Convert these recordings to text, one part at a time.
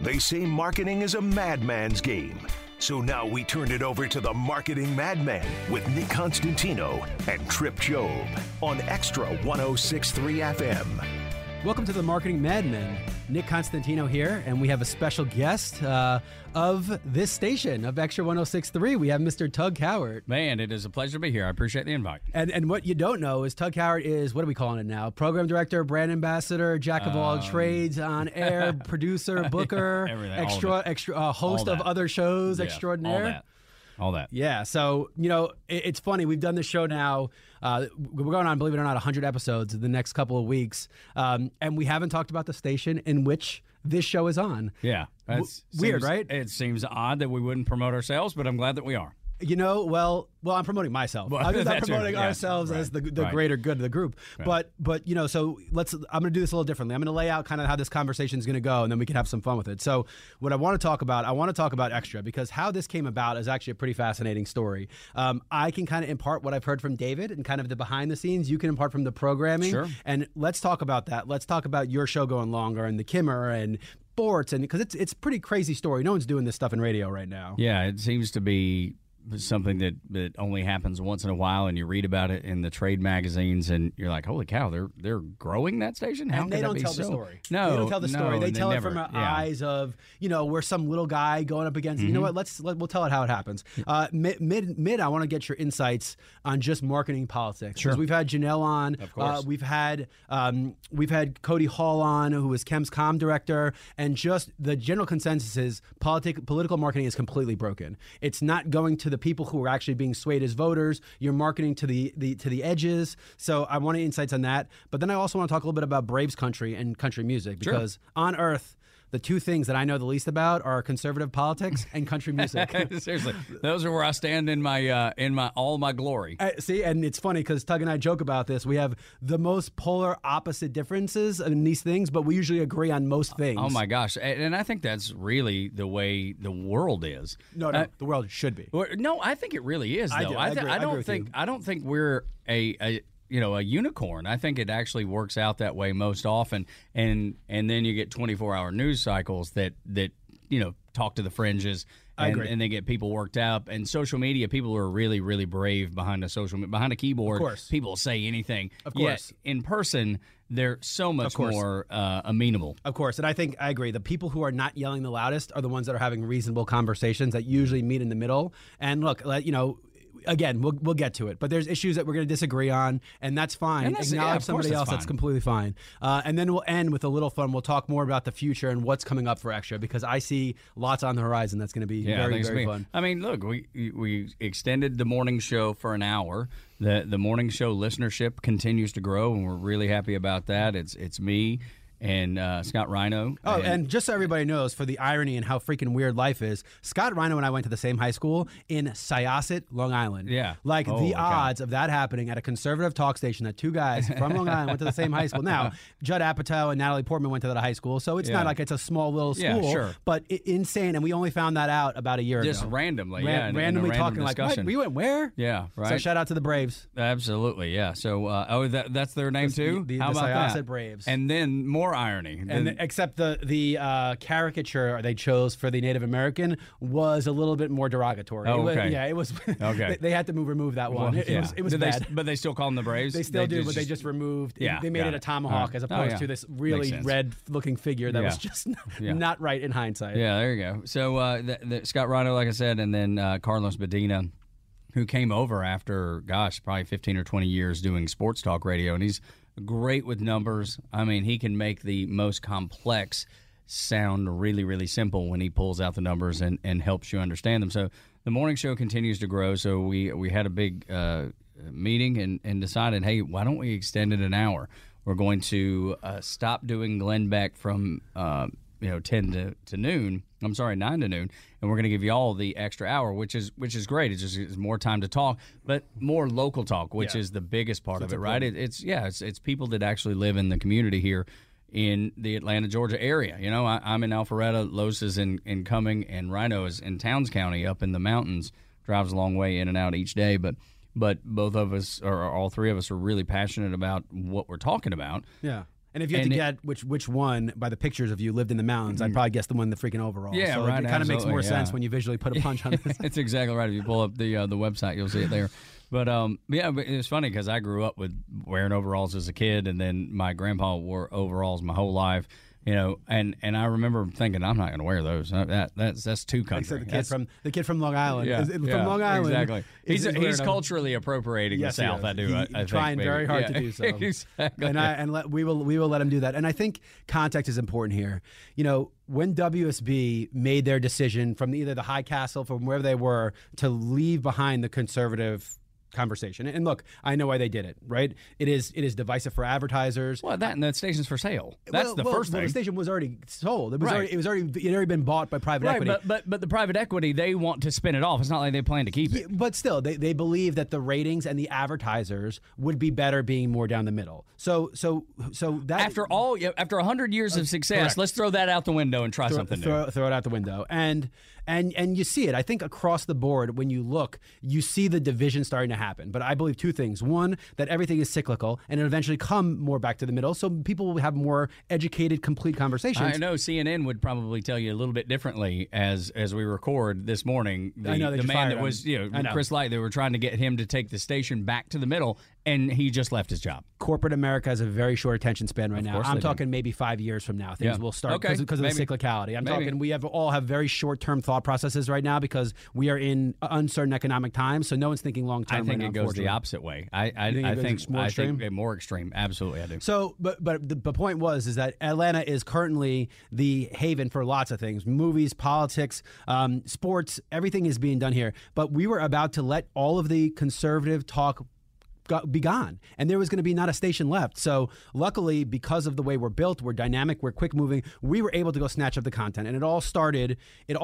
They say marketing is a madman's game. So now we turned it over to the marketing madman with Nick Constantino and Trip Job on Extra 106.3 FM. Welcome to the Marketing Madmen. Nick Constantino here, and we have a special guest of this station, of Extra 106.3. We have Mr. Tug Cowart. Man, it is a pleasure to be here. I appreciate the invite. And what you don't know is Tug Cowart is, what are we calling it now? Program director, brand ambassador, jack of all trades, on air, producer, booker, extra host of other shows, extraordinaire. All that. Yeah. So, you know, it's funny. We've done this show now. We're going on, believe it or not, 100 episodes in the next couple of weeks. And we haven't talked about the station in which this show is on. Yeah. That's weird, right? It seems odd that we wouldn't promote ourselves, but I'm glad that we are. You know, well, I'm promoting myself. Well, I'm just not promoting ourselves as the greater good of the group. Right. But you know, so I'm going to do this a little differently. I'm going to lay out kind of how this conversation is going to go, and then we can have some fun with it. So what I want to talk about Extra, because how this came about is actually a pretty fascinating story. I can kind of impart what I've heard from David and kind of the behind the scenes. You can impart from the programming. Sure. And let's talk about that. Let's talk about your show going longer and the Kimmer and Bortz, and because it's a pretty crazy story. No one's doing this stuff in radio right now. Yeah, it seems to be something that only happens once in a while, and you read about it in the trade magazines, and you're like, "Holy cow, they're growing that station!" How and they don't tell the story. No, they don't tell the story. They tell it from the eyes of, you know, we're some little guy going up against. Mm-hmm. You know what? We'll tell it how it happens. Mid, I want to get your insights on just marketing politics. Sure. We've had Janelle on. Of course. We've had Cody Hall on, who was Chem's comm director, and just the general consensus is political marketing is completely broken. It's not going to the people who are actually being swayed as voters. You're marketing to the edges. So I want insights on that. But then I also want to talk a little bit about Braves Country and country music, because on Earth, the two things that I know the least about are conservative politics and country music. Seriously, those are where I stand in my all my glory. See, and it's funny because Tug and I joke about this. We have the most polar opposite differences in these things, but we usually agree on most things. Oh my gosh, and I think that's really the way the world is. No, the world should be. No, I think it really is. Though I don't think we're a you know, a unicorn. I think it actually works out that way most often, and then you get 24-hour news cycles that you know, talk to the fringes, and they get people worked up. And social media, people are really, really brave behind a keyboard. Of course. People say anything. Of course. Yet, in person, they're so much more amenable. Of course, and I agree. The people who are not yelling the loudest are the ones that are having reasonable conversations that usually meet in the middle. And look, you know, again, we'll get to it, but there's issues that we're going to disagree on, and that's fine. And acknowledge somebody else. That's completely fine. And then we'll end with a little fun. We'll talk more about the future and what's coming up for Extra, because I see lots on the horizon that's going to be very, very fun. I mean, look, we extended the morning show for an hour. The morning show listenership continues to grow, and we're really happy about that. It's me and Scott Rhino. Oh, and just so everybody knows, for the irony and how freaking weird life is, Scott Rhino and I went to the same high school in Syosset, Long Island. Yeah. Like, the odds of that happening at a conservative talk station that two guys from Long Island went to the same high school. Now, Judd Apatow and Natalie Portman went to that high school, so it's not like it's a small little school, sure, but insane, and we only found that out about a year ago. Just randomly. Randomly talking discussion. Like, we went where? Yeah, right. So shout out to the Braves. Absolutely, yeah. So, that's their name, too? How about that? The Syosset Braves. And then more irony. Except the caricature they chose for the Native American was a little bit more derogatory. Oh, okay. It was. Okay. They had to remove that one. Well, it was bad. But they still call them the Braves? They still do, but they just removed. Yeah, they made it a tomahawk as opposed to this really red-looking figure that was just not right in hindsight. Yeah, there you go. So Scott Rhino, like I said, and then Carlos Bedina, who came over after, probably 15 or 20 years doing sports talk radio, and he's great with numbers. I mean, he can make the most complex sound really, really simple when he pulls out the numbers and helps you understand them. So the morning show continues to grow. So we had a big meeting and decided, hey, why don't we extend it an hour? We're going to stop doing Glenn Beck from 10 to noon. I'm sorry, 9 to noon, and we're going to give you all the extra hour, which is great. It's just more time to talk, but more local talk, which is the biggest part of it, right? It's people that actually live in the community here in the Atlanta, Georgia area. You know, I'm in Alpharetta, Los is in Cumming, and Rhino is in Towns County up in the mountains. Drives a long way in and out each day, but both of us, or all three of us, are really passionate about what we're talking about. Yeah. And if you had to get which one by the pictures of you lived in the mountains, I'd probably guess the one in the freaking overall. Yeah, so right. It kind of makes more sense when you visually put a punch on this. It's exactly right. If you pull up the website, you'll see it there. But yeah, it's funny because I grew up with wearing overalls as a kid, and then my grandpa wore overalls my whole life. You know, and I remember thinking, I'm not going to wear those. That's too country. The kid from Long Island. Yeah, from Long Island. Exactly. He's culturally appropriating the South. I do. I think, trying very hard to do so. Exactly. We will let him do that. And I think context is important here. You know, when WSB made their decision from either the High Castle, from wherever they were, to leave behind the conservative conversation. And look, I know why they did it, right? It is divisive for advertisers. Well, that and that station's for sale. That's the first thing. The station was already sold. It had already been bought by private equity. But the private equity, they want to spin it off. It's not like they plan to keep it. Yeah, but still, they believe that the ratings and the advertisers would be better being more down the middle. So that after 100 years of success, correct. Let's throw that out the window and try something new. Throw it out the window. And you see it. I think across the board, when you look, you see the division starting to happen. But I believe two things. One, that everything is cyclical and it'll eventually come more back to the middle. So people will have more educated, complete conversations. I know CNN would probably tell you a little bit differently as we record this morning. The man that was, Chris Light, they were trying to get him to take the station back to the middle, and he just left his job. Corporate America has a very short attention span right now. I'm talking maybe 5 years from now. Things will start because of the cyclicality. I'm talking we all have very short-term thought processes right now because we are in uncertain economic times, so no one's thinking long-term. I think it goes the opposite way. I think more extreme. Absolutely, I do. So, but the point is that Atlanta is currently the haven for lots of things. Movies, politics, sports, everything is being done here. But we were about to let all of the conservative talk be gone, and there was going to be not a station left. So luckily, because of the way we're built, we're dynamic, we're quick moving, we were able to go snatch up the content, and it all started in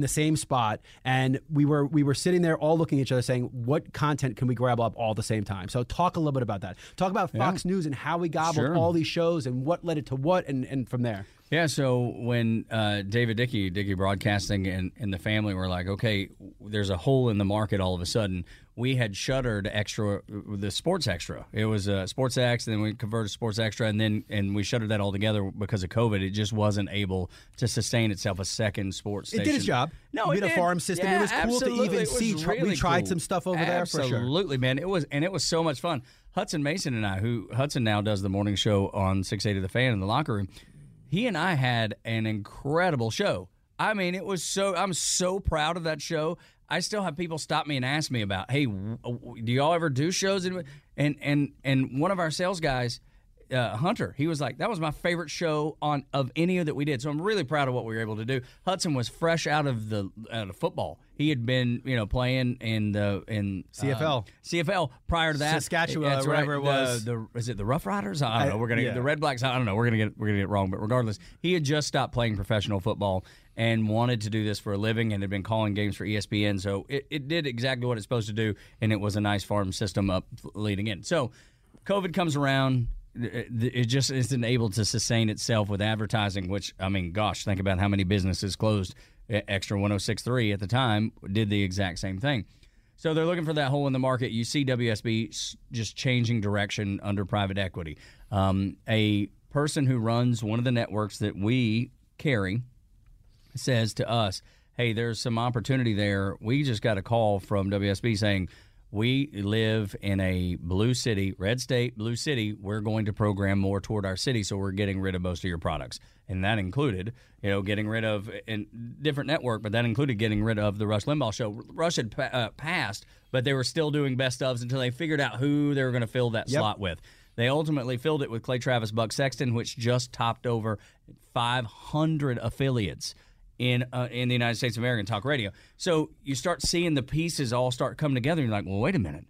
the same spot, and we were sitting there all looking at each other saying, what content can we grab up all at the same time? So talk a little bit about that. Talk about Fox News and how we gobbled all these shows and what led it to what, and from there. Yeah, so when David Dickey Broadcasting and the family were like, okay, there's a hole in the market all of a sudden. We had shuttered the Sports Extra. It was Sports X, and then we converted Sports Extra, and we shuttered that all together because of COVID. It just wasn't able to sustain itself a second sports station. It did its job. No, it did. A farm system. Yeah, it was cool to even see. Really we tried some stuff over there for sure. Absolutely, man. It was so much fun. Hudson Mason and I, who Hudson now does the morning show on 680 The Fan in the locker room, he and I had an incredible show. I mean, it was I'm so proud of that show. I still have people stop me and ask me about, hey, do y'all ever do shows? And one of our sales guys, Hunter, he was like, that was my favorite show of any that we did. So I'm really proud of what we were able to do. Hudson was fresh out of football. He had been, playing in CFL prior to that. Saskatchewan, whatever it was. Is it the Rough Riders? I don't know. We're gonna get the Red Blacks. I don't know. We're gonna get it wrong. But regardless, he had just stopped playing professional football and wanted to do this for a living and had been calling games for ESPN. So it did exactly what it's supposed to do, and it was a nice farm system up leading in. So COVID comes around. It just isn't able to sustain itself with advertising, which, I mean, gosh, think about how many businesses closed. Extra 106.3 at the time did the exact same thing. So they're looking for that hole in the market. You see WSB just changing direction under private equity. A person who runs one of the networks that we carry says to us, hey, there's some opportunity there. We just got a call from WSB saying, we live in a blue city, red state, blue city. We're going to program more toward our city, so we're getting rid of most of your products. And that included, getting rid of a different network, but that included getting rid of the Rush Limbaugh show. Rush had passed, but they were still doing best ofs until they figured out who they were going to fill that slot with. They ultimately filled it with Clay Travis, Buck Sexton, which just topped over 500 affiliates in the United States of America and talk radio. So you start seeing the pieces all start coming together. And you're like, well, wait a minute.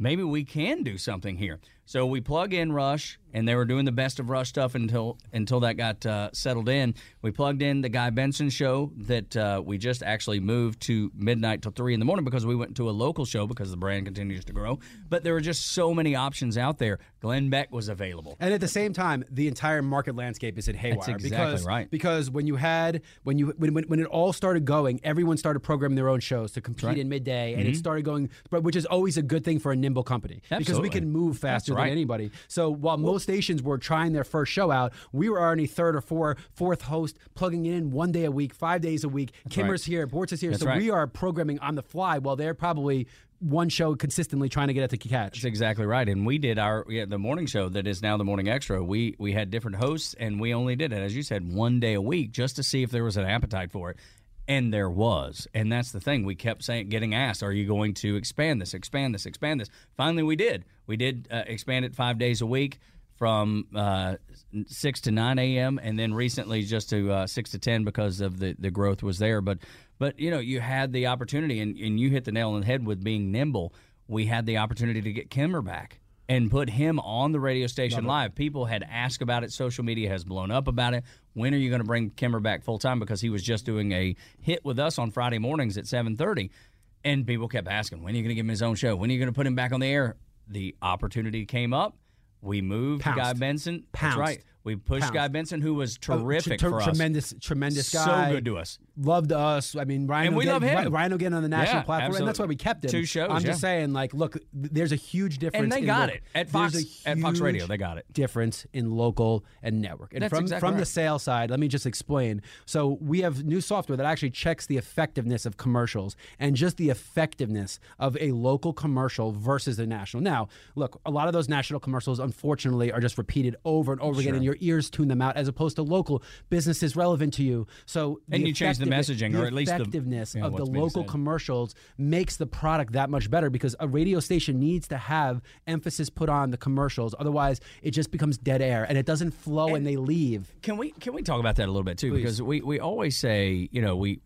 Maybe we can do something here. So we plug in Rush, and they were doing the best of Rush stuff until that got settled in. We plugged in the Guy Benson show that we just actually moved to midnight till 3 in the morning because we went to a local show because the brand continues to grow. But there were just so many options out there. Glenn Beck was available. And at the same time, the entire market landscape is in haywire. That's exactly right. Because when it all started going, everyone started programming their own shows to compete in midday, and it started going, which is always a good thing for a nimble company. Absolutely. Because we can move faster than anybody. So while most stations were trying their first show out, we were already third or fourth host, plugging it in 1 day a week, 5 days a week. Kimmer's here, Bortz is here. That's so we are programming on the fly while they're probably one show consistently trying to get it to catch. That's exactly right. And we did our the morning show that is now the Morning Extra. We had different hosts, and we only did it, as you said, 1 day a week just to see if there was an appetite for it. And there was. And that's the thing. We kept saying, getting asked, are you going to expand this? Finally, we did. We did expand it 5 days a week from 6 to 9 a.m. and then recently just to 6 to 10 because of the growth was there. But you know, you had the opportunity, and you hit the nail on the head with being nimble. We had the opportunity to get Kimmer back and put him on the radio station live. People had asked about it. Social media has blown up about it. When are you going to bring Kimmer back full-time? Because he was just doing a hit with us on Friday mornings at 7:30, and people kept asking, when are you going to give him his own show? When are you going to put him back on the air? The opportunity came up. We moved Guy Benson. That's right. We pushed Guy Benson, who was terrific for us. Tremendous guy. So good to us. Loved us. I mean, Rhino getting on the national platform, absolutely. And that's why we kept him. Two shows, I'm just saying, like, look, there's a huge difference. And they got it. At Fox Radio, they got it. Difference in local and network. And that's from the sales side, let me just explain. So we have new software that actually checks the effectiveness of commercials and just the effectiveness of a local commercial versus a national. Now, look, a lot of those national commercials, unfortunately, are just repeated over and over again, and your ears tune them out, as opposed to local businesses relevant to you. So and you change the messaging, or at least the effectiveness of the local commercials makes the product that much better, because a radio station needs to have emphasis put on the commercials. Otherwise, it just becomes dead air and it doesn't flow, and they leave. Can we talk about that a little bit too? Please. Because we always say, you know, we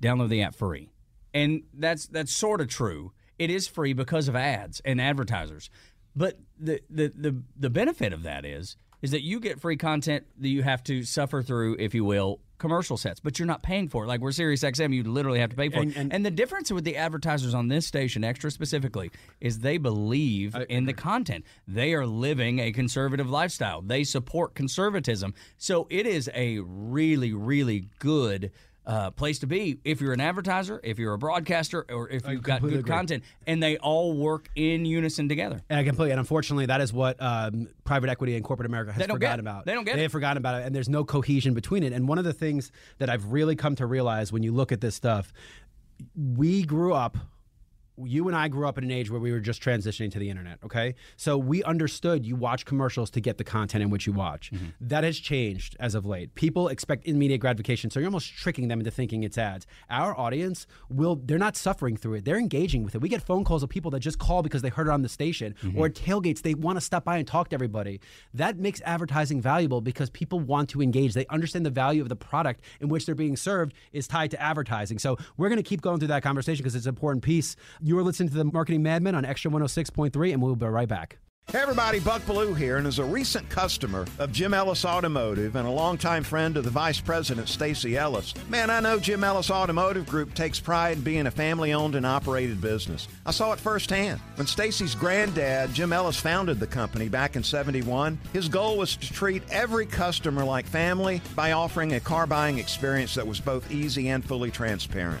download the app free, and that's sort of true. It is free because of ads and advertisers, but the benefit of that is that you get free content that you have to suffer through, if you will, commercial sets, but you're not paying for it. Like, we're Sirius XM, you literally have to pay for it. And the difference with the advertisers on this station, Extra specifically, is they believe in the content. They are living a conservative lifestyle. They support conservatism. So it is a really, really good place to be if you're an advertiser, if you're a broadcaster, or if you've got good content, and they all work in unison together. And I completely, and unfortunately, that is what private equity and corporate America has forgotten about. They don't get it. They have forgotten about it, and there's no cohesion between it. And one of the things that I've really come to realize when you look at this stuff, you and I grew up in an age where we were just transitioning to the internet, okay? So we understood you watch commercials to get the content in which you watch. Mm-hmm. That has changed as of late. People expect immediate gratification, so you're almost tricking them into thinking it's ads. Our audience, they're not suffering through it. They're engaging with it. We get phone calls of people that just call because they heard it on the station, mm-hmm. or tailgates. They want to stop by and talk to everybody. That makes advertising valuable because people want to engage. They understand the value of the product in which they're being served is tied to advertising. So we're going to keep going through that conversation because it's an important piece. You are listening to the Marketing Madmen on Extra 106.3, and we'll be right back. Hey everybody, Buck Ballou here, and as a recent customer of Jim Ellis Automotive and a longtime friend of the Vice President Stacey Ellis, man, I know Jim Ellis Automotive Group takes pride in being a family-owned and operated business. I saw it firsthand. When Stacey's granddad, Jim Ellis, founded the company back in 71, his goal was to treat every customer like family by offering a car buying experience that was both easy and fully transparent.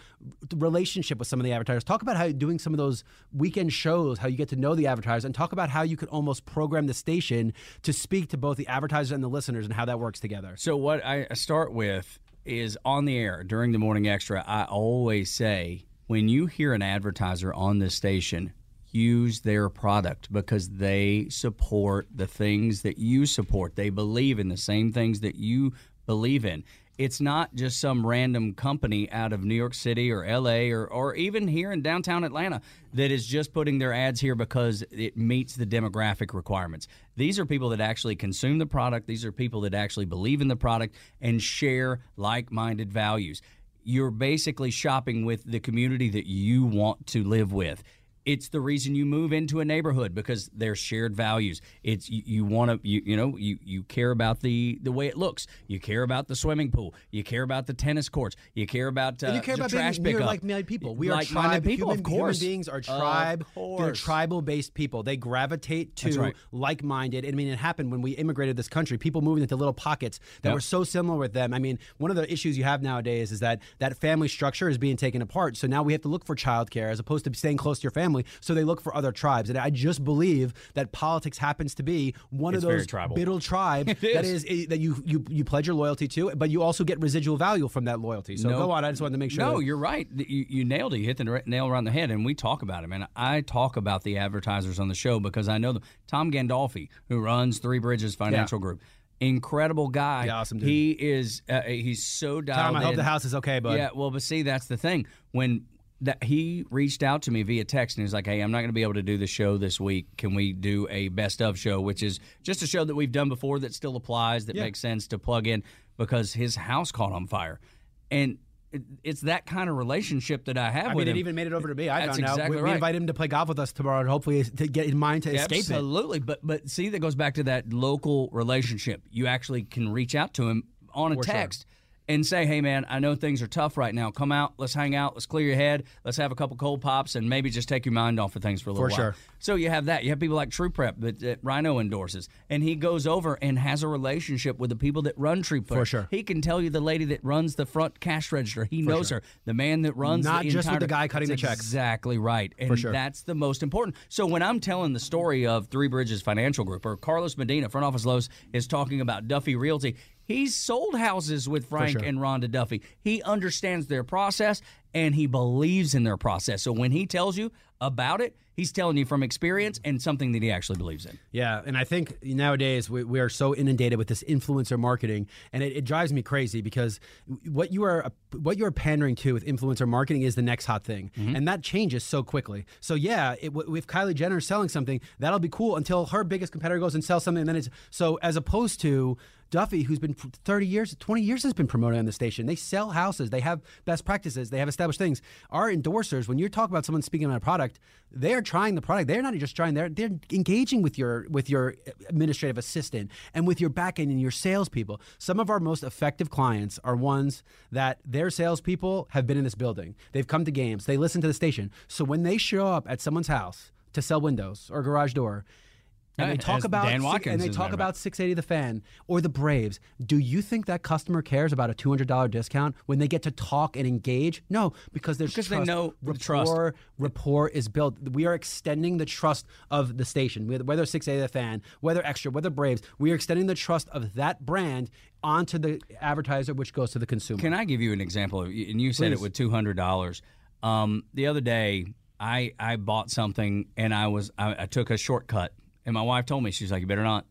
relationship with some of the advertisers. Talk about how you're doing some of those weekend shows, how you get to know the advertisers, and talk about how you could almost program the station to speak to both the advertisers and the listeners, and how that works together. So what I start with is on the air during the Morning Extra. I always say, when you hear an advertiser on this station, use their product, because they support the things that you support. They believe in the same things that you believe in. It's not just some random company out of New York City or L.A. or even here in downtown Atlanta that is just putting their ads here because it meets the demographic requirements. These are people that actually consume the product. These are people that actually believe in the product and share like-minded values. You're basically shopping with the community that you want to live with. It's the reason you move into a neighborhood, because they're shared values. It's you want to you care about the way it looks. You care about the swimming pool. You care about the tennis courts. You care about you care about trash pickup. We're like-minded people. We are tribe people. Of course, human beings are tribe. They're tribal-based people. They gravitate to like-minded. I mean, it happened when we immigrated this country. People moving into little pockets that were so similar with them. I mean, one of the issues you have nowadays is that family structure is being taken apart. So now we have to look for childcare as opposed to staying close to your family. So they look for other tribes. And I just believe that politics happens to be one of those biddle tribe that you pledge your loyalty to, but you also get residual value from that loyalty. So go on. I just wanted to make sure. No, you're right. You nailed it. You hit the nail around the head. And we talk about it, man. I talk about the advertisers on the show because I know them. Tom Gandolfi, who runs Three Bridges Financial Group. Incredible guy. Yeah, awesome dude. He is, he's so dialed in. Tom, I hope the house is okay, bud. Yeah, well, but see, that's the thing. That he reached out to me via text and he was like, hey, I'm not going to be able to do the show this week. Can we do a best of show, which is just a show that we've done before that still applies, that makes sense to plug in, because his house caught on fire. And it's that kind of relationship that I have with him. It even made it over to me. That's exactly right. We invite him to play golf with us tomorrow and hopefully to get in mind to escape it. Absolutely. But see, that goes back to that local relationship. You actually can reach out to him on a text. Sure. And say, hey, man, I know things are tough right now. Come out. Let's hang out. Let's clear your head. Let's have a couple cold pops and maybe just take your mind off of things for a little while. For sure. So you have that. You have people like True Prep that Rhino endorses. And he goes over and has a relationship with the people that run True Prep. For sure. He can tell you the lady that runs the front cash register. He knows her. The man that runs the entire— Not just with the guy cutting the checks. Exactly right. And that's the most important. So when I'm telling the story of Three Bridges Financial Group, or Carlos Bedina, Front Office Lowe's, is talking about Duffy Realty— he's sold houses with Frank and Rhonda Duffy. He understands their process, and he believes in their process. So when he tells you about it, he's telling you from experience and something that he actually believes in. Yeah, and I think nowadays we are so inundated with this influencer marketing, and it drives me crazy, because what you are pandering to with influencer marketing is the next hot thing, and that changes so quickly. So yeah, if Kylie Jenner is selling something, that'll be cool until her biggest competitor goes and sells something, and then it's so, as opposed to Duffy, who's been 30 years, 20 years has been promoted on the station. They sell houses, they have best practices, they have established things. Our endorsers, when you're talking about someone speaking on a product, they are trying the product. They're not just trying, they're engaging with your administrative assistant and with your back end and your salespeople. Some of our most effective clients are ones that their salespeople have been in this building. They've come to games. They listen to the station. So when they show up at someone's house to sell windows or garage door, and they talk about about 680 The Fan or the Braves. Do you think that customer cares about a $200 discount when they get to talk and engage? No, because there's trust. They know rapport is built. We are extending the trust of the station, whether 680 The Fan, whether Extra, whether Braves. We are extending the trust of that brand onto the advertiser, which goes to the consumer. Can I give you an example? And you said it with $200. The other day, I bought something and I took a shortcut. And my wife told me, she's like, you better not,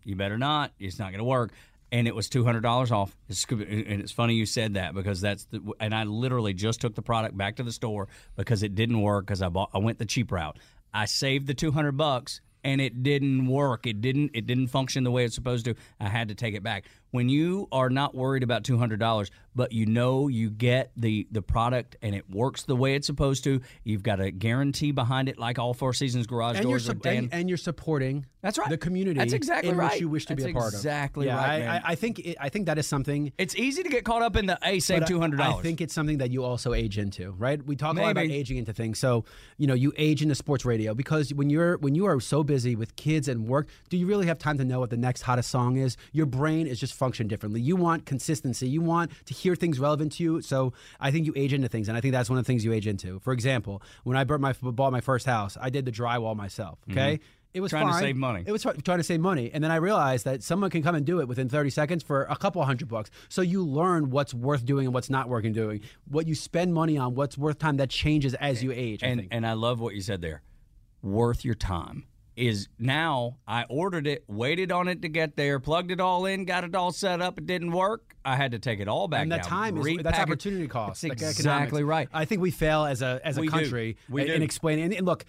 it's not going to work. And it was $200 off. And it's funny you said that, because and I literally just took the product back to the store because it didn't work, because I went the cheap route. I saved the $200 and it didn't work. It didn't function the way it's supposed to. I had to take it back. When you are not worried about $200, but you know you get the product and it works the way it's supposed to. You've got a guarantee behind it, like all Four Seasons Garage Doors. And you're supporting the community which you wish to be a part of. Exactly right, man. I think that is something. It's easy to get caught up in the, save $200. I think it's something that you also age into, right? We talk a lot about aging into things. So, you age into sports radio because when you are so busy with kids and work, do you really have time to know what the next hottest song is? Your brain is just functioned differently. You want consistency. You want to hear things relevant to you. So I think you age into things, and I think that's one of the things you age into. For example, when I bought my first house, I did the drywall myself, okay? Mm-hmm. It was trying to save money. It was trying to save money. And then I realized that someone can come and do it within 30 seconds for a couple $100. So you learn what's worth doing and what's not worth doing. What you spend money on, what's worth time, that changes as you age. And I love what you said there. Worth your time. Is now I ordered it, waited on it to get there, plugged it all in, got it all set up, it didn't work. I had to take it all back. And the time is that's opportunity cost. That's exactly right. I think we fail as a country in explaining. And look,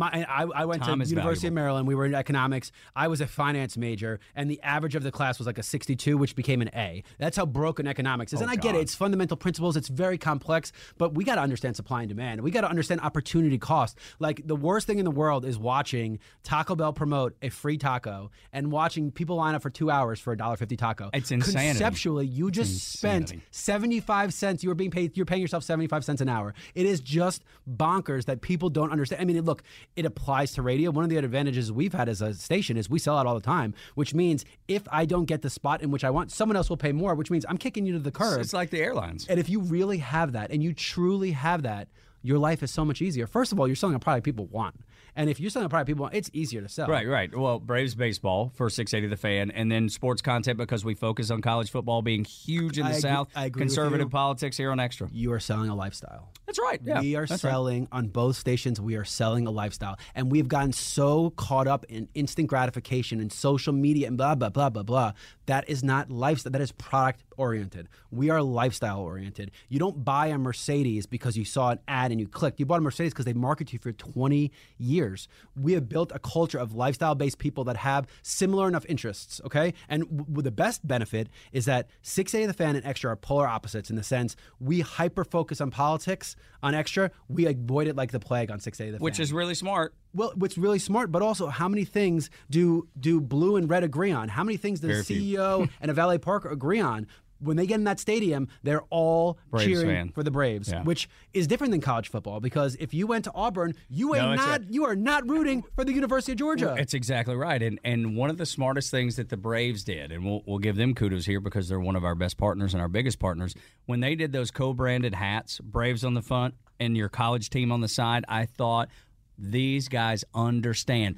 I went to University of Maryland. We were in economics. I was a finance major, and the average of the class was like a 62, which became an A. That's how broken economics is. I get it. It's fundamental principles. It's very complex, but we got to understand supply and demand. We got to understand opportunity cost. Like, the worst thing in the world is watching Taco Bell promote a free taco and watching people line up for 2 hours for a $1.50 taco. It's insanity. Conceptually, you spent 75 cents. You were being paid. You're paying yourself 75 cents an hour. It is just bonkers that people don't understand. I mean, look, it applies to radio. One of the advantages we've had as a station is we sell out all the time, which means if I don't get the spot in which I want, someone else will pay more, which means I'm kicking you to the curb. It's like the airlines. And if you really have that, and you truly have that, your life is so much easier. First of all, you're selling a product people want. And if you're selling a product people want, it's easier to sell. Right. Well, Braves baseball for 680 The Fan, and then sports content because we focus on college football being huge in the South. I agree conservative with you. Politics here on Extra. You are selling a lifestyle. That's right. Yeah, we are selling on both stations. We are selling a lifestyle. And we've gotten so caught up in instant gratification and social media and blah, blah, blah, blah, blah. That is not lifestyle. That is product oriented. We are lifestyle oriented. You don't buy a Mercedes because you saw an ad and you clicked. You bought a Mercedes because they market you for 20 years. We have built a culture of lifestyle-based people that have similar enough interests, okay? And the best benefit is that 680 The Fan and Extra are polar opposites in the sense we hyper-focus on politics on Extra. We avoid it like the plague on 680 The Fan. Which is really smart. Well, what's really smart, but also how many things do blue and red agree on? How many things does the CEO and a valet parker agree on? When they get in that stadium, they're all cheering for the Braves, which is different than college football because if you went to Auburn, you are not rooting for the University of Georgia. That's exactly right. And one of the smartest things that the Braves did, and we'll give them kudos here because they're one of our best partners and our biggest partners, when they did those co-branded hats, Braves on the front and your college team on the side, I thought these guys understand.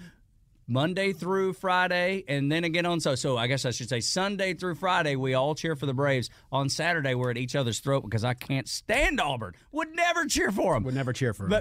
Monday through Friday, and then again on so I guess I should say Sunday through Friday, we all cheer for the Braves. On Saturday, we're at each other's throat because I can't stand Auburn. Would never cheer for them.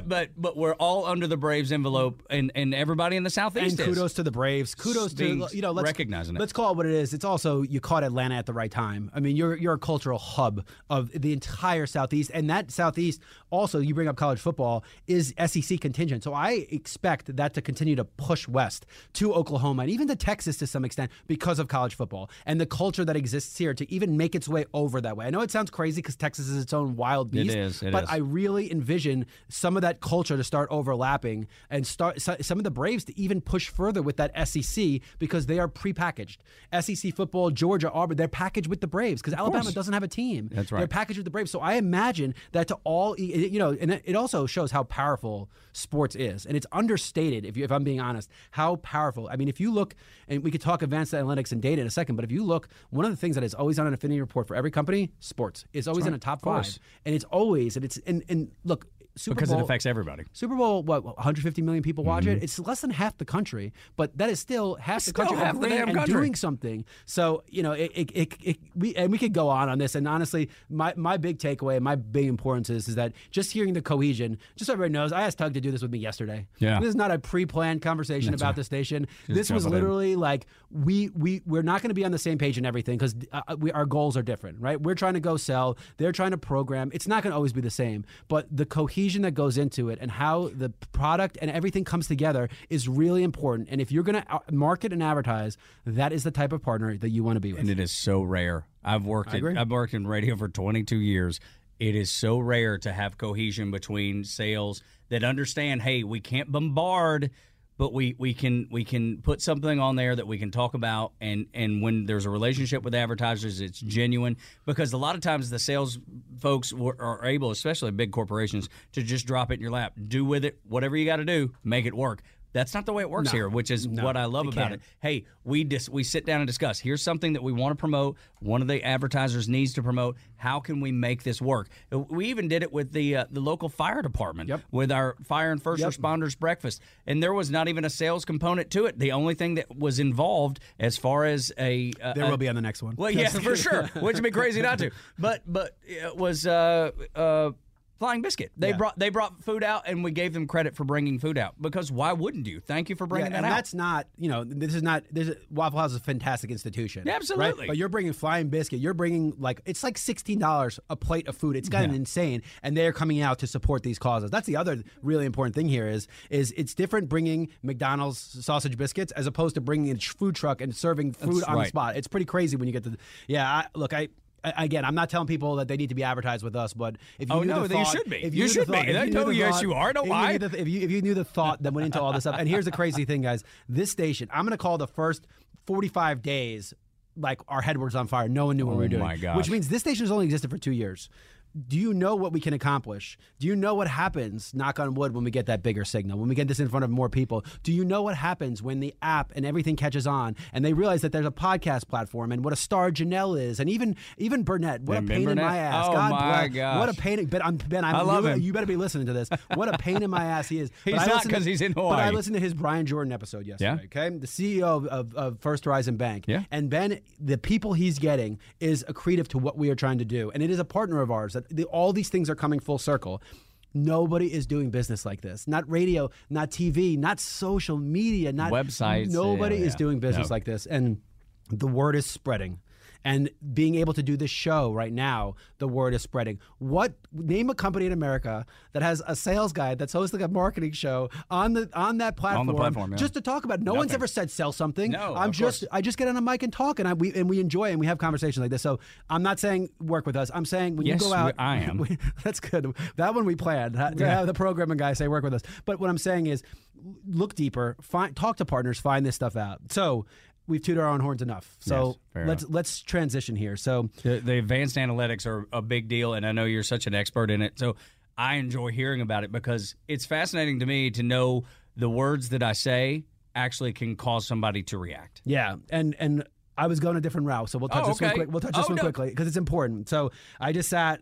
But we're all under the Braves envelope, and everybody in the Southeast and kudos to the Braves. Kudos to recognizing it. Let's call it what it is. It's also you caught Atlanta at the right time. I mean, you're a cultural hub of the entire Southeast, and that Southeast also you bring up college football is SEC contingent. So I expect that to continue to push west to Oklahoma and even to Texas to some extent because of college football and the culture that exists here to even make its way over that way. I know it sounds crazy because Texas is its own wild beast, but I really envision some of that culture to start overlapping and start some of the Braves to even push further with that SEC because they are prepackaged. SEC football, Georgia, Auburn, they're packaged with the Braves because Alabama doesn't have a team. That's right. They're packaged with the Braves. So I imagine that to all, and it also shows how powerful sports is. And it's understated, if I'm being honest, how powerful. I mean, if you look, and we could talk advanced analytics and data in a second, but if you look, one of the things that is always on an affinity report for every company, sports. It's always in a top five. And it's always, and look, Super Bowl, it affects everybody. Super Bowl, 150 million people watch it? It's less than half the country, but that is still half the country doing something. So, we could go on this, and honestly, my big takeaway, my big importance is that just hearing the cohesion, just so everybody knows, I asked Tug to do this with me yesterday. Yeah. This is not a pre-planned conversation about the station. This was literally like, we're not going to be on the same page in everything because our goals are different, right? We're trying to go sell. They're trying to program. It's not going to always be the same, but the cohesion cohesion that goes into it and how the product and everything comes together is really important. And if you're going to market and advertise, that is the type of partner that you want to be with. And it is so rare. I've worked in radio for 22 years. It is so rare to have cohesion between sales that understand, hey, we can't bombard, but we can put something on there that we can talk about. And when there's a relationship with advertisers, it's genuine. Because a lot of times the sales folks are able, especially big corporations, to just drop it in your lap. Do with it whatever you got to do. Make it work. That's not the way it works here, which is what I love about it. Hey, we sit down and discuss. Here's something that we want to promote. One of the advertisers needs to promote. How can we make this work? We even did it with the local fire department with our fire and first responders breakfast. And there was not even a sales component to it. The only thing that was involved as far as a there will be on the next one. Well, yeah, for sure. Which would be crazy not to. But it was Flying Biscuit. They brought food out, and we gave them credit for bringing food out, because why wouldn't you? Thank you for bringing that out. And that's not, Waffle House is a fantastic institution. Yeah, absolutely. Right? But you're bringing Flying Biscuit. You're bringing, it's like $16 a plate of food. It's kind of insane, and they're coming out to support these causes. That's the other really important thing here is it's different bringing McDonald's sausage biscuits as opposed to bringing a food truck and serving food the spot. It's pretty crazy when you get to Again, I'm not telling people that they need to be advertised with us, but if you you should be. You should be. Yes, you are. If you knew the thought that went into all this stuff. And here's the crazy thing, guys. This station, I'm going to call the first 45 days our head was on fire. No one knew what we were doing. Oh, my gosh. Which means this station has only existed for 2 years. Do you know what we can accomplish? Do you know what happens, knock on wood, when we get that bigger signal, when we get this in front of more people? Do you know what happens when the app and everything catches on and they realize that there's a podcast platform and what a star Janelle is, and even Burnett? What a pain in my ass. Oh, my gosh. What a pain. I love him. You better be listening to this. What a pain in my ass he is. He's not, because he's in Hawaii. But I listened to his Brian Jordan episode yesterday, the CEO of First Horizon Bank. Yeah. And Ben, the people he's getting is accretive to what we are trying to do. And it is a partner of ours that all these things are coming full circle. Nobody is doing business like this. Not radio, not TV, not social media, not websites. Nobody is doing business like this. And the word is spreading. And being able to do this show right now, the word is spreading. Name a company in America that has a sales guy that's hosting a marketing show on that platform, just to talk about it. Nothing. One's ever said sell something. No, I just get on a mic and talk, and we enjoy it, and we have conversations like this. So I'm not saying work with us. I'm saying when you go out, I am. That's good. That one we planned. The programming guy say work with us. But what I'm saying is look deeper, talk to partners, find this stuff out. So we've tooted our own horns enough. So let's transition here. So the advanced analytics are a big deal, and I know you're such an expert in it. So I enjoy hearing about it because it's fascinating to me to know the words that I say actually can cause somebody to react. Yeah, and I was going a different route, so we'll touch this one quick. We'll touch this one quickly because it's important. So I just sat,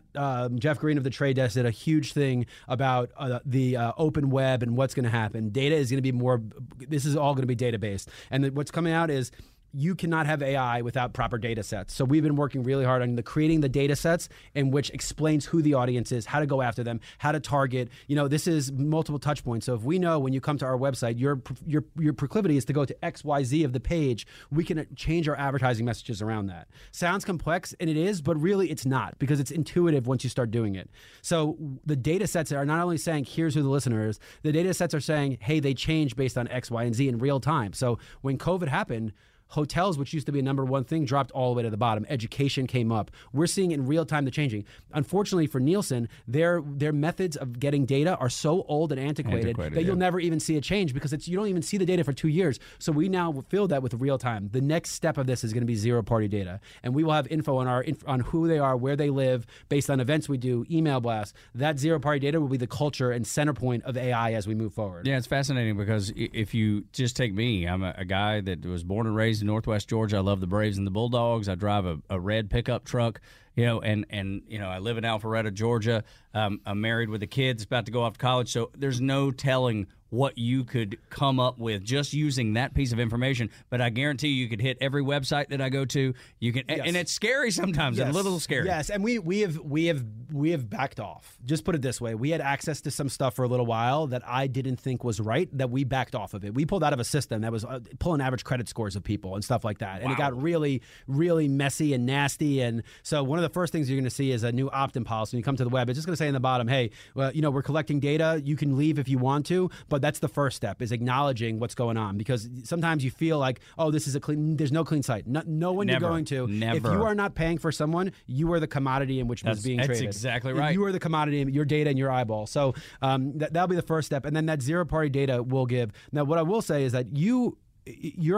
Jeff Green of The Trade Desk did a huge thing about the open web and what's going to happen. Data is going to be more, this is all going to be data-based. And what's coming out is you cannot have AI without proper data sets. So we've been working really hard on creating the data sets in which explains who the audience is, how to go after them, how to target. This is multiple touch points. So if we know when you come to our website, your proclivity is to go to X, Y, Z of the page, we can change our advertising messages around that. Sounds complex, and it is, but really it's not, because it's intuitive once you start doing it. So the data sets are not only saying, here's who the listener is, the data sets are saying, hey, they change based on X, Y, and Z in real time. So when COVID happened, hotels, which used to be a number one thing, dropped all the way to the bottom. Education came up. We're seeing in real time the changing. Unfortunately for Nielsen, their methods of getting data are so old and antiquated that you'll never even see a change, because you don't even see the data for 2 years. So we now fill that with real time. The next step of this is going to be zero-party data. And we will have info on who they are, where they live, based on events we do, email blasts. That zero-party data will be the culture and center point of AI as we move forward. Yeah, it's fascinating, because if you just take me, I'm a guy that was born and raised in Northwest Georgia. I love the Braves and the Bulldogs. I drive a red pickup truck, and I live in Alpharetta, Georgia. I'm married with the kids, about to go off to college, so there's no telling what you could come up with just using that piece of information. But I guarantee you could hit every website that I go to. You can, yes. And it's scary sometimes, yes. A little scary. Yes, and we have backed off. Just put it this way: we had access to some stuff for a little while that I didn't think was right. That we backed off of it. We pulled out of a system that was pulling average credit scores of people and stuff like that, and it got really, really messy and nasty. And so one of the first things you're going to see is a new opt-in policy. When you come to the web, it's just going to say in the bottom, "Hey, well, you know, we're collecting data. You can leave if you want to." But that's the first step, is acknowledging what's going on, because sometimes you feel like, oh, this is a clean, there's no clean site. No one never, you're going to. Never. If you are not paying for someone, you are the commodity in which that's, was being that's traded. That's exactly right. You are the commodity, in your data and your eyeball. So that'll be the first step. And then that zero-party data will give. Now, what I will say is that you're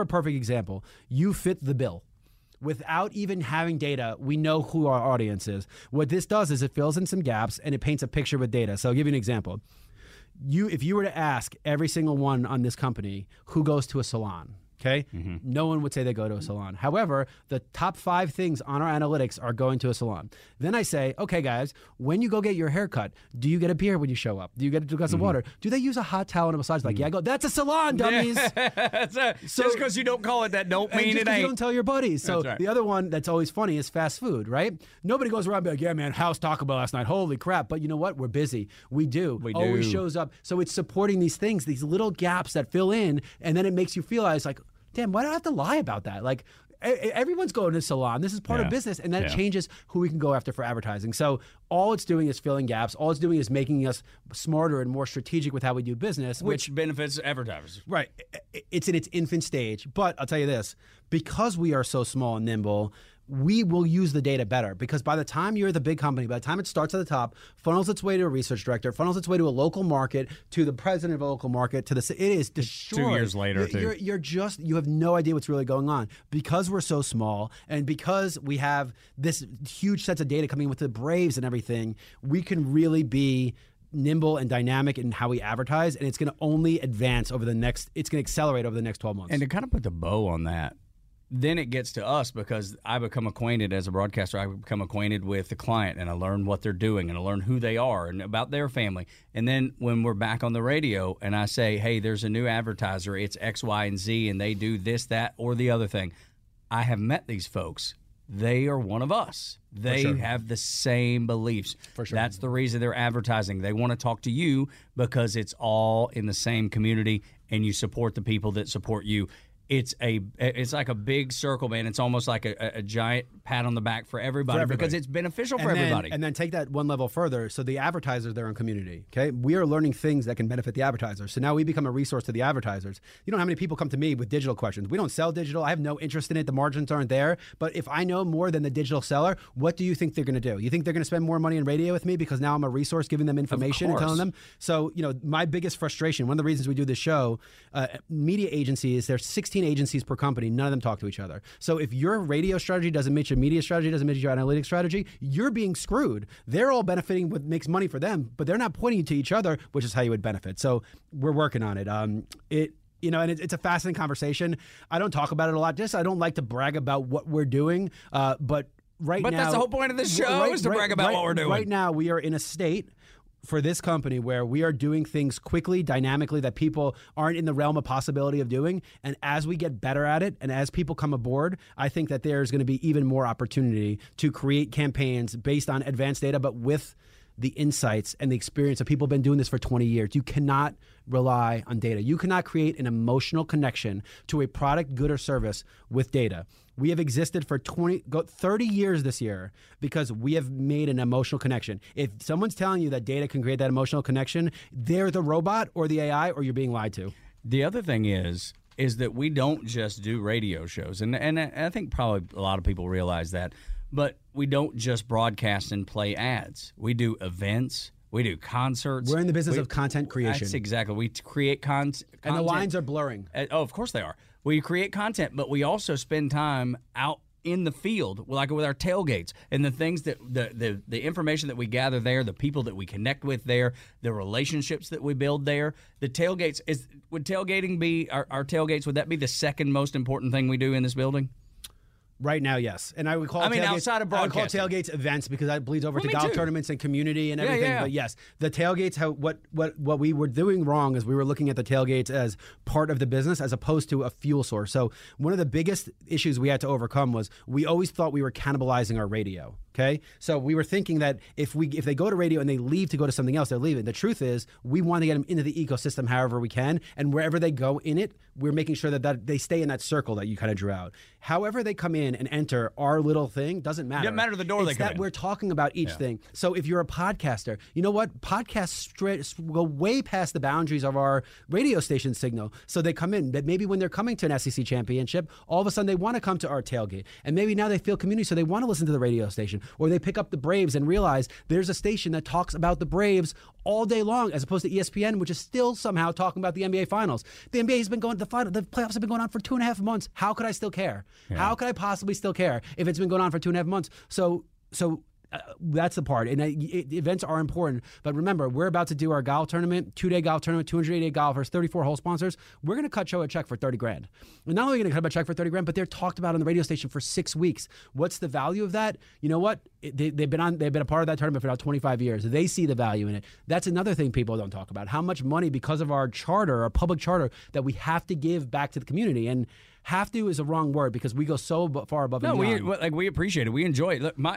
a perfect example. You fit the bill. Without even having data, we know who our audience is. What this does is it fills in some gaps, and it paints a picture with data. So I'll give you an example. If you were to ask every single one on this company who goes to a salon, okay, mm-hmm. No one would say they go to a salon. However, the top 5 things on our analytics are going to a salon. Then I say, okay, guys, when you go get your haircut, do you get a beer when you show up? Do you get a glass of water? Do they use a hot towel and a massage? Like, yeah, I go, that's a salon, dummies. So, just because you don't call it that don't mean it ain't. You don't tell your buddies. So right. The other one that's always funny is fast food, right? Nobody goes around and be like, yeah, man, how's Taco Bell last night? Holy crap. But you know what? We're busy. We do. Always shows up. So it's supporting these things, these little gaps that fill in, and then it makes you realize, like, damn, why do I have to lie about that? Like, everyone's going to salon. This is part of business, and that changes who we can go after for advertising. So all it's doing is filling gaps. All it's doing is making us smarter and more strategic with how we do business. Which benefits advertisers. Right. It's in its infant stage. But I'll tell you this, because we are so small and nimble, we will use the data better, because by the time you're the big company, by the time it starts at the top, funnels its way to a research director, funnels its way to a local market, to the president of a local market, to the it is destroyed. 2 years later, you have no idea what's really going on, because we're so small, and because we have this huge sets of data coming in with the Braves and everything. We can really be nimble and dynamic in how we advertise, and it's going to only advance over the next. It's going to accelerate over the next 12 months. And to kind of put the bow on that. Then it gets to us, because I become acquainted as a broadcaster. I become acquainted with the client, and I learn what they're doing, and I learn who they are and about their family. And then when we're back on the radio and I say, hey, there's a new advertiser. It's X, Y, and Z, and they do this, that, or the other thing. I have met these folks. They are one of us. They have the same beliefs. For sure. That's the reason they're advertising. They want to talk to you because it's all in the same community, and you support the people that support you. It's like a big circle, man. It's almost like a giant pat on the back for everybody. Because it's beneficial for everybody. And then take that one level further. So the advertisers, they're in community. Okay, we are learning things that can benefit the advertisers. So now we become a resource to the advertisers. You know how many people come to me with digital questions? We don't sell digital. I have no interest in it. The margins aren't there. But if I know more than the digital seller, what do you think they're going to do? You think they're going to spend more money in radio with me because now I'm a resource giving them information and telling them? So you know, my biggest frustration, one of the reasons we do this show, media agencies, there's 16 agencies per company, none of them talk to each other. So if your radio strategy doesn't match your media strategy, doesn't match your analytics strategy, you're being screwed. They're all benefiting what makes money for them, but they're not pointing to each other, which is how you would benefit. So we're working on it. You know, and it's a fascinating conversation. I don't talk about it a lot. Just I don't like to brag about what we're doing, but now that's the whole point of the show is to brag about what we're doing. Right now, we are in a state for this company where we are doing things quickly, dynamically, that people aren't in the realm of possibility of doing. And as we get better at it, and as people come aboard, I think that there's going to be even more opportunity to create campaigns based on advanced data, but with the insights and the experience of people who've been doing this for 20 years. You cannot rely on data. You cannot create an emotional connection to a product, good, or service with data. We have existed for 30 years this year because we have made an emotional connection. If someone's telling you that data can create that emotional connection, they're the robot or the AI, or you're being lied to. The other thing is that we don't just do radio shows. And I think probably a lot of people realize that. But we don't just broadcast and play ads. We do events. We do concerts. We're in the business of content creation. That's exactly. We create content. And the lines are blurring. Oh, of course they are. We create content, but we also spend time out in the field, like with our tailgates and the things that the information that we gather there, the people that we connect with there, the relationships that we build there. The tailgates, would tailgating be, our tailgates, would that be the second most important thing we do in this building? Right now, yes. And I would call tailgates, outside of broadcasting. I would call tailgates events because that bleeds over to golf tournaments and community and everything. But yes, the tailgates, what we were doing wrong is we were looking at the tailgates as part of the business as opposed to a fuel source. So one of the biggest issues we had to overcome was we always thought we were cannibalizing our radio. Okay, so we were thinking that if they go to radio and they leave to go to something else, they're leaving. The truth is, we want to get them into the ecosystem however we can, and wherever they go in it, we're making sure that they stay in that circle that you kind of drew out. However they come in and enter our little thing doesn't matter. It doesn't matter the door they come in. It's that we're talking about each thing. So if you're a podcaster, you know what? Podcasts go way past the boundaries of our radio station signal. So they come in. But maybe when they're coming to an SEC championship, all of a sudden they want to come to our tailgate, and maybe now they feel community, so they want to listen to the radio station. Or they pick up the Braves and realize there's a station that talks about the Braves all day long, as opposed to ESPN, which is still somehow talking about the NBA Finals. The NBA has been going to the playoffs have been going on for 2.5 months. How could I still care? Yeah. How could I possibly still care if it's been going on for 2.5 months? So that's the part. And events are important. But remember, we're about to do our golf tournament, 2-day golf tournament, 288 golfers, 34 whole sponsors. We're going to cut Joe a check for $30,000. We're not only going to cut him a check for $30,000, but they're talked about on the radio station for 6 weeks. What's the value of that? You know what? They've been a part of that tournament for now 25 years. They see the value in it. That's another thing people don't talk about. How much money, because of our charter, our public charter, that we have to give back to the community. And have to is a wrong word because we go so far above and beyond. No, we appreciate it. We enjoy it. Look, my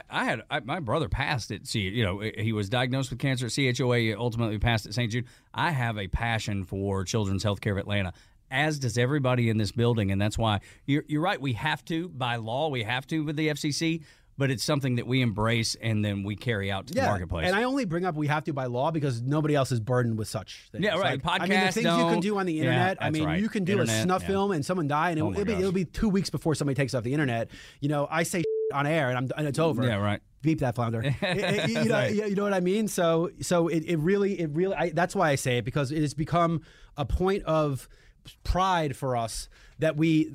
brother passed at he was diagnosed with cancer at CHOA, ultimately passed at St. Jude. I have a passion for Children's Healthcare of Atlanta, as does everybody in this building, and that's why you're right. We have to, by law, with the FCC. But it's something that we embrace and then we carry out to the marketplace. And I only bring up we have to by law because nobody else is burdened with such things. Yeah, right. Podcasts, the things you can do on the internet. You can do a snuff film and someone die, and it'll be 2 weeks before somebody takes off the internet. You know, I say on air and it's over. Yeah, right. Beep that flounder. You know what I mean? So it really, that's why I say it, because it has become a point of pride for us. That we do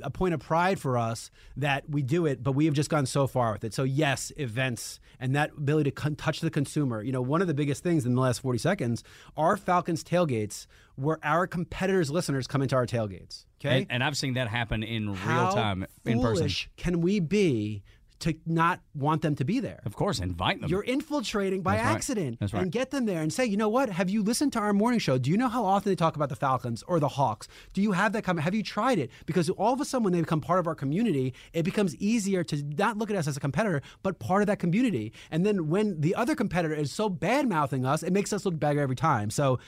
it, but we have just gone so far with it. So yes, events and that ability to touch the consumer. You know, one of the biggest things in the last 40 seconds are Falcons tailgates, where our competitors' listeners come into our tailgates. Okay, and I've seen that happen in real time, in person. How foolish can we be to not want them to be there? Of course, invite them. You're infiltrating by accident. That's right. And get them there and say, you know what? Have you listened to our morning show? Do you know how often they talk about the Falcons or the Hawks? Do you have that comment? Have you tried it? Because all of a sudden when they become part of our community, it becomes easier to not look at us as a competitor, but part of that community. And then when the other competitor is so bad-mouthing us, it makes us look better every time. So,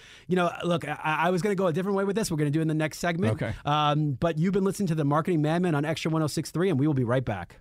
look, I was going to go a different way with this. We're going to do it in the next segment. Okay. But you've been listening to The Marketing Madman on Extra 106.3, and we will be right back.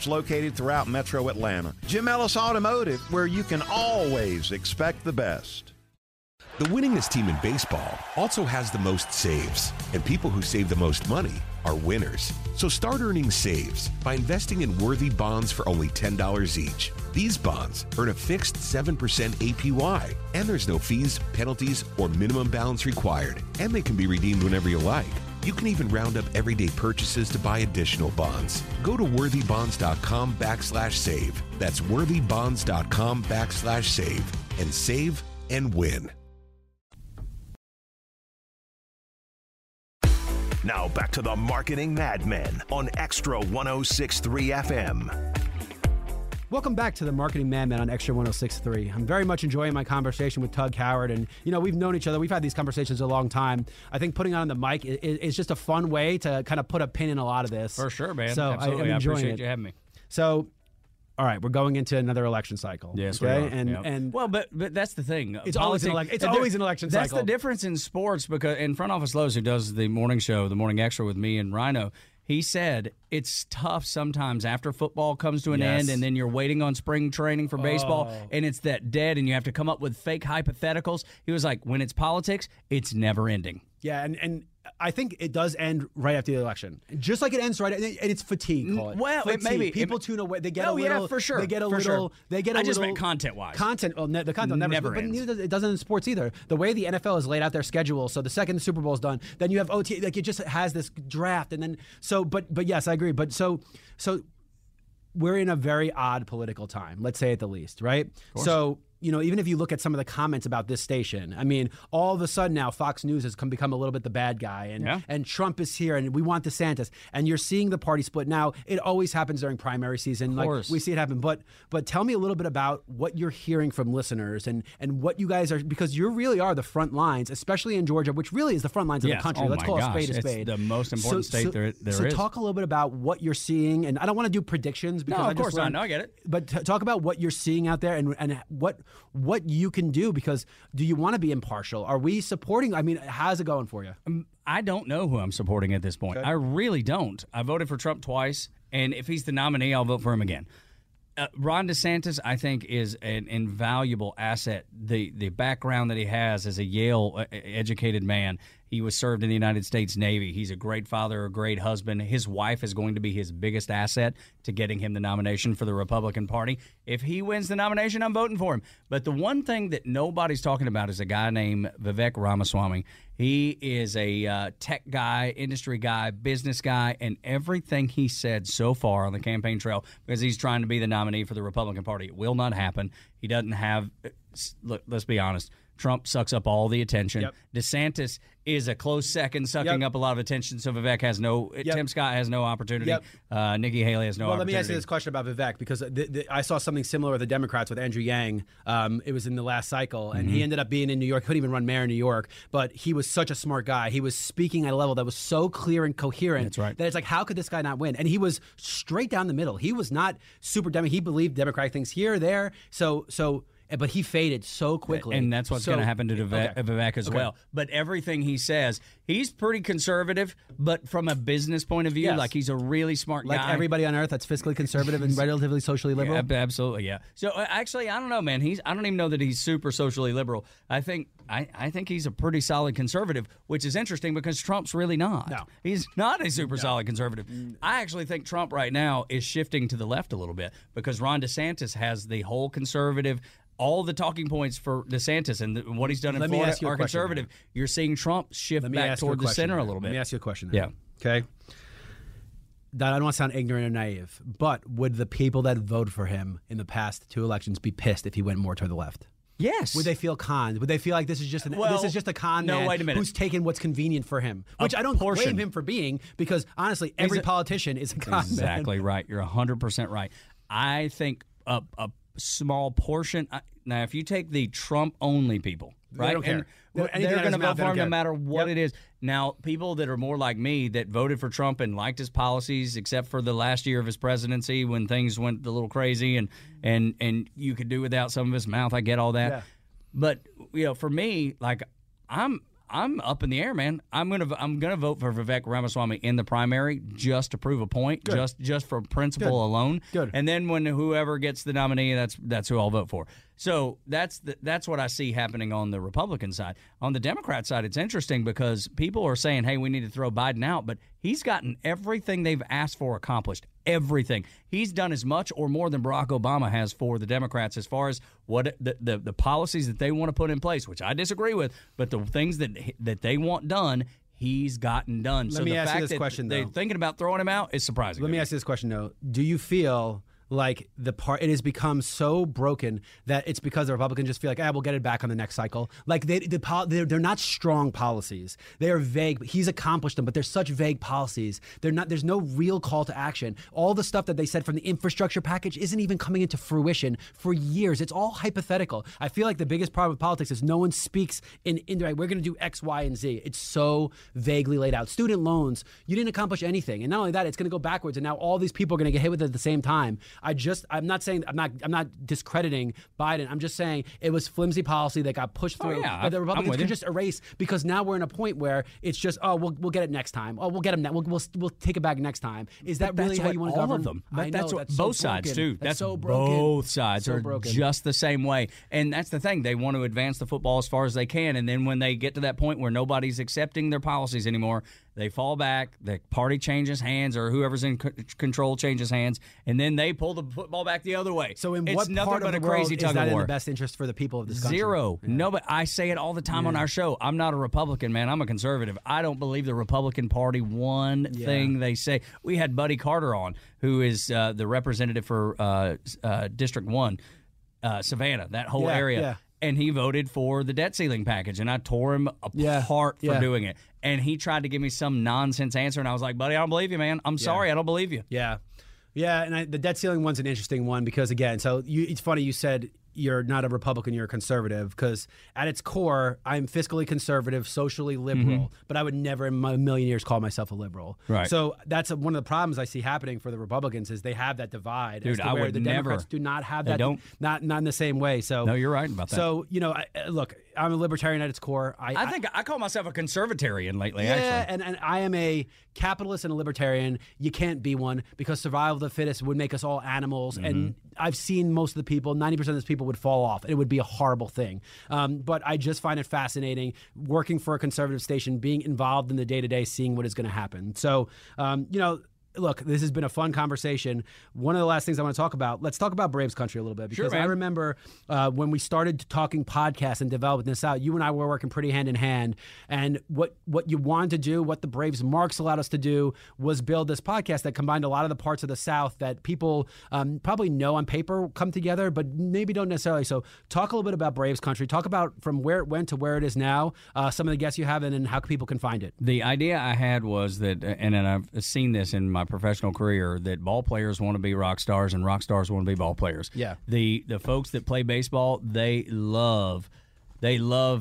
located throughout Metro Atlanta. Jim Ellis Automotive, where you can always expect the best. The winningest team in baseball also has the most saves, and people who save the most money are winners. So start earning saves by investing in Worthy bonds for only $10 each. These bonds earn a fixed 7% APY, and there's no fees, penalties, or minimum balance required, and they can be redeemed whenever you like. You can even round up everyday purchases to buy additional bonds. Go to worthybonds.com/save. That's worthybonds.com/save. And save and win. Now back to The Marketing Madmen on Extra 106.3 FM. Welcome back to The Marketing Madman on Extra 106.3. I'm very much enjoying my conversation with Tug Cowart. And, we've known each other. We've had these conversations a long time. I think putting on the mic is just a fun way to kind of put a pin in a lot of this. For sure, man. So absolutely. I appreciate you having me. So all right, we're going into another election cycle. Yes, okay? Well, but that's the thing. It's always an election cycle. That's the difference in sports, because in front office Lowe's, who does the morning show, the morning extra with me and Rhino, he said it's tough sometimes after football comes to an end, and then you're waiting on spring training for baseball, and it's that dead, and you have to come up with fake hypotheticals. He was like, when it's politics, it's never ending. Yeah, and I think it does end right after the election, just like it ends right. And it's fatigue. Call it. Well, fatigue. It may be. People tune away. They get a little. Yeah, for sure. They get a little. Sure. They get a little. I just meant content-wise. Content. Well, the content never ends. But it doesn't in sports either. The way the NFL has laid out their schedule, so the second the Super Bowl is done, then you have OT. Like it just has this draft, and then so. But yes, I agree. But so we're in a very odd political time. Let's say at the least, right? Of course. So. You know, even if you look at some of the comments about this station, I mean, all of a sudden now Fox News has become a little bit the bad guy, and Trump is here, and we want DeSantis, and you're seeing the party split now. It always happens during primary season, of course. We see it happen. But tell me a little bit about what you're hearing from listeners and what you guys are, because you really are the front lines, especially in Georgia, which really is the front lines of the country. Let's call a spade a spade. It's the most important state there is. So talk a little bit about what you're seeing, and I don't want to do predictions because I get it. But talk about what you're seeing out there and what you can do, because do you want to be impartial? Are we supporting? I mean, how's it going for you? I don't know who I'm supporting at this point. Okay. I really don't. I voted for Trump twice, and if he's the nominee, I'll vote for him again. Ron DeSantis, I think, is an invaluable asset. The background that he has as a Yale-educated man, he was served in the United States Navy. He's a great father, a great husband. His wife is going to be his biggest asset to getting him the nomination for the Republican Party. If he wins the nomination, I'm voting for him. But the one thing that nobody's talking about is a guy named Vivek Ramaswamy. He is a tech guy, industry guy, business guy, and everything he said so far on the campaign trail, because he's trying to be the nominee for the Republican Party. It will not happen. He doesn't have – look, let's be honest. Trump sucks up all the attention. Yep. DeSantis is a close second, sucking up a lot of attention, so Vivek has no – Tim Scott has no opportunity. Yep. Nikki Haley has no opportunity. Well, let me ask you this question about Vivek, because I saw something similar with the Democrats with Andrew Yang. It was in the last cycle, and he ended up being in New York. Couldn't even run mayor in New York, but he was such a smart guy. He was speaking at a level that was so clear and coherent that it's like, how could this guy not win? And he was straight down the middle. He was not super dumb. He believed Democratic things here, there. So but he faded so quickly. And that's what's going to happen to Vivek as well. But everything he says, he's pretty conservative, but from a business point of view, like he's a really smart guy. Like everybody on earth that's fiscally conservative and relatively socially liberal? Yeah, absolutely, yeah. So actually, I don't know, man. I don't even know that he's super socially liberal. I think he's a pretty solid conservative, which is interesting because Trump's really not. No. He's not a super solid conservative. I actually think Trump right now is shifting to the left a little bit because Ron DeSantis has the whole conservative. All the talking points for DeSantis and what he's done in Florida are conservative. You're seeing Trump shift back toward the center a little bit. Let me ask you a question. Yeah. Okay. I don't want to sound ignorant or naive, but would the people that voted for him in the past two elections be pissed if he went more toward the left? Yes. Would they feel conned? Would they feel like this is just a con man who's taking what's convenient for him? Which I don't blame him for being, because honestly, every politician is a con man. Exactly right. You're 100% right. I think a small portion. Now, if you take the Trump-only people, right? They don't care. They're going to vote for him no matter what it is. Now, people that are more like me that voted for Trump and liked his policies, except for the last year of his presidency when things went a little crazy and you could do without some of his mouth. I get all that. Yeah. But you know, for me, like I'm up in the air, man. I'm gonna vote for Vivek Ramaswamy in the primary just to prove a point, just for principle alone. Good. And then when whoever gets the nominee, that's who I'll vote for. So that's what I see happening on the Republican side. On the Democrat side, it's interesting because people are saying, "Hey, we need to throw Biden out," but he's gotten everything they've asked for accomplished. Everything. He's done as much or more than Barack Obama has for the Democrats as far as what the policies that they want to put in place, which I disagree with, but the things that they want done, he's gotten done. So the fact that they're thinking about throwing him out is surprising. Let me ask you this question, though. Do you feel like it has become so broken that it's because the Republicans just feel like, we'll get it back on the next cycle? Like they're not strong policies; they are vague. He's accomplished them, but they're such vague policies. They're not. There's no real call to action. All the stuff that they said from the infrastructure package isn't even coming into fruition for years. It's all hypothetical. I feel like the biggest problem with politics is no one speaks in the right. We're going to do X, Y, and Z. It's so vaguely laid out. Student loans. You didn't accomplish anything, and not only that, it's going to go backwards. And now all these people are going to get hit with it at the same time. I'm not discrediting Biden. I'm just saying it was flimsy policy that got pushed through. The Republicans could just erase, because now we're in a point where it's just, we'll get it next time. We'll get them. We'll take it back next time. Is that really how you want to govern? All of them. I know, that's both sides too. That's so broken. Both sides are just the same way. And that's the thing. They want to advance the football as far as they can. And then when they get to that point where nobody's accepting their policies anymore, they fall back, the party changes hands, or whoever's in control changes hands, and then they pull the football back the other way. So in it's what nothing part but of the a crazy tug of war. Is that in the best interest for the people of this country? Zero. Yeah. No, but I say it all the time on our show. I'm not a Republican, man. I'm a conservative. I don't believe the Republican Party one thing they say. We had Buddy Carter on, who is the representative for District 1, Savannah, that whole area. Yeah. And he voted for the debt ceiling package, and I tore him apart for doing it. And he tried to give me some nonsense answer, and I was like, buddy, I don't believe you, man. I'm sorry, I don't believe you. Yeah. Yeah, and the debt ceiling one's an interesting one because, again, it's funny you said you're not a Republican, you're a conservative, because at its core, I'm fiscally conservative, socially liberal, but I would never in a million years call myself a liberal. Right. So that's one of the problems I see happening for the Republicans is they have that divide. Dude, I would never. The Democrats do not have that. They don't. Not in the same way. So no, you're right about that. So, look, I'm a libertarian at its core. I think I call myself a conservatarian lately, actually. Yeah, and I am a capitalist and a libertarian. You can't be one because survival of the fittest would make us all animals. And I've seen most of the people, 90% of those people would fall off. It would be a horrible thing. But I just find it fascinating working for a conservative station, being involved in the day-to-day, seeing what is going to happen. So, look, this has been a fun conversation. One of the last things I want to talk about, let's talk about Braves Country a little bit. Because I remember when we started talking podcasts and developing this out, you and I were working pretty hand in hand. And what you wanted to do, what the Braves marks allowed us to do, was build this podcast that combined a lot of the parts of the South that people probably know on paper come together, but maybe don't necessarily. So talk a little bit about Braves Country. Talk about from where it went to where it is now, some of the guests you have, and then how people can find it. The idea I had was that, and I've seen this in my professional career, that ball players want to be rock stars and rock stars want to be ball players. Yeah. The folks that play baseball, they love being on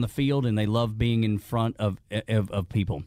the field, and they love being in front of people.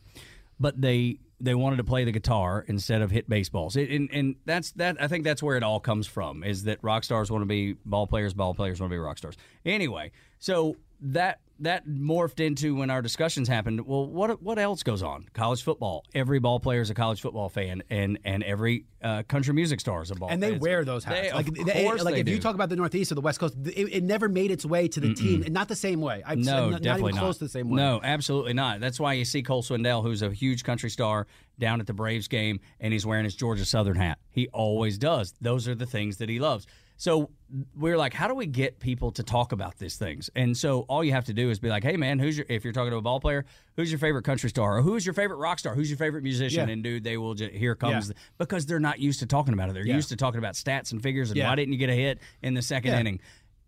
But they wanted to play the guitar instead of hit baseballs. And that's I think that's where it all comes from, is that rock stars want to be ball players want to be rock stars. Anyway, so that morphed into, when our discussions happened, well, what else goes on? College football. Every ball player is a college football fan, and every country music star is a ball fan. And they wear those hats. Of course, if you talk about the Northeast or the West Coast, it never made its way to the team. Not the same way. Not even close to the same way. No, absolutely not. That's why you see Cole Swindell, who's a huge country star, down at the Braves game, and he's wearing his Georgia Southern hat. He always does. Those are the things that he loves. So we're like, how do we get people to talk about these things? And so all you have to do is be like, hey, man, if you're talking to a ball player, who's your favorite country star? Or who's your favorite rock star? Who's your favorite musician? Yeah. And, dude, they will just, here comes, because they're not used to talking about it. They're used to talking about stats and figures and why didn't you get a hit in the second inning?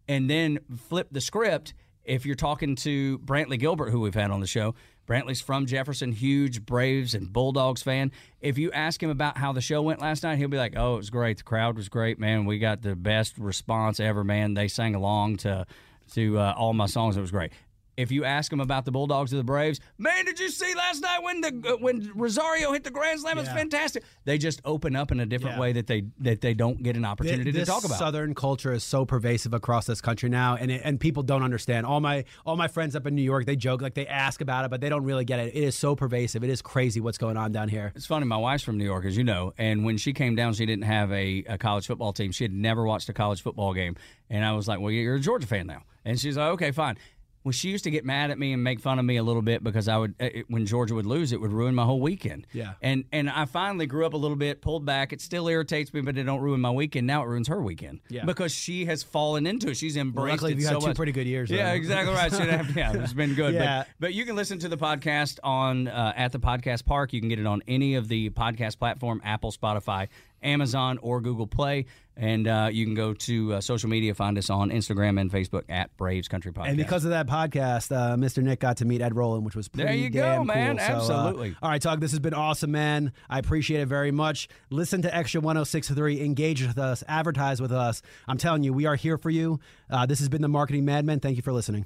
And then flip the script. If you're talking to Brantley Gilbert, who we've had on the show, Brantley's from Jefferson, huge Braves and Bulldogs fan. If you ask him about how the show went last night, he'll be like, oh, it was great. The crowd was great, man. We got the best response ever, man. They sang along to all my songs. It was great. If you ask him about the Bulldogs or the Braves, man, did you see last night when Rosario hit the grand slam? It's fantastic. They just open up in a different way that they don't get an opportunity to talk about. Southern culture is so pervasive across this country now, and people don't understand. All my friends up in New York, they joke, like, they ask about it, but they don't really get it. It is so pervasive. It is crazy what's going on down here. It's funny. My wife's from New York, as you know, and when she came down, she didn't have a college football team. She had never watched a college football game, and I was like, well, you're a Georgia fan now. And she's like, okay, fine. Well, she used to get mad at me and make fun of me a little bit because when Georgia would lose, it would ruin my whole weekend. Yeah. And I finally grew up a little bit, pulled back. It still irritates me, but it don't ruin my weekend. Now it ruins her weekend. Yeah. Because she has fallen into it. She's embraced it so much. Luckily, you had two pretty good years. Yeah, right? Exactly right. It's been good. Yeah. But you can listen to the podcast on at the Podcast Park. You can get it on any of the podcast platform, Apple, Spotify, Amazon, or Google Play. And you can go to social media, find us on Instagram and Facebook at Braves Country Podcast. And because of that podcast, Mr. Nick got to meet Ed Roland, which was pretty damn cool. There you go, man. Cool. Absolutely. So, all right, Tug, this has been awesome, man. I appreciate it very much. Listen to Extra 106.3. Engage with us. Advertise with us. I'm telling you, we are here for you. This has been the Marketing Madmen. Thank you for listening.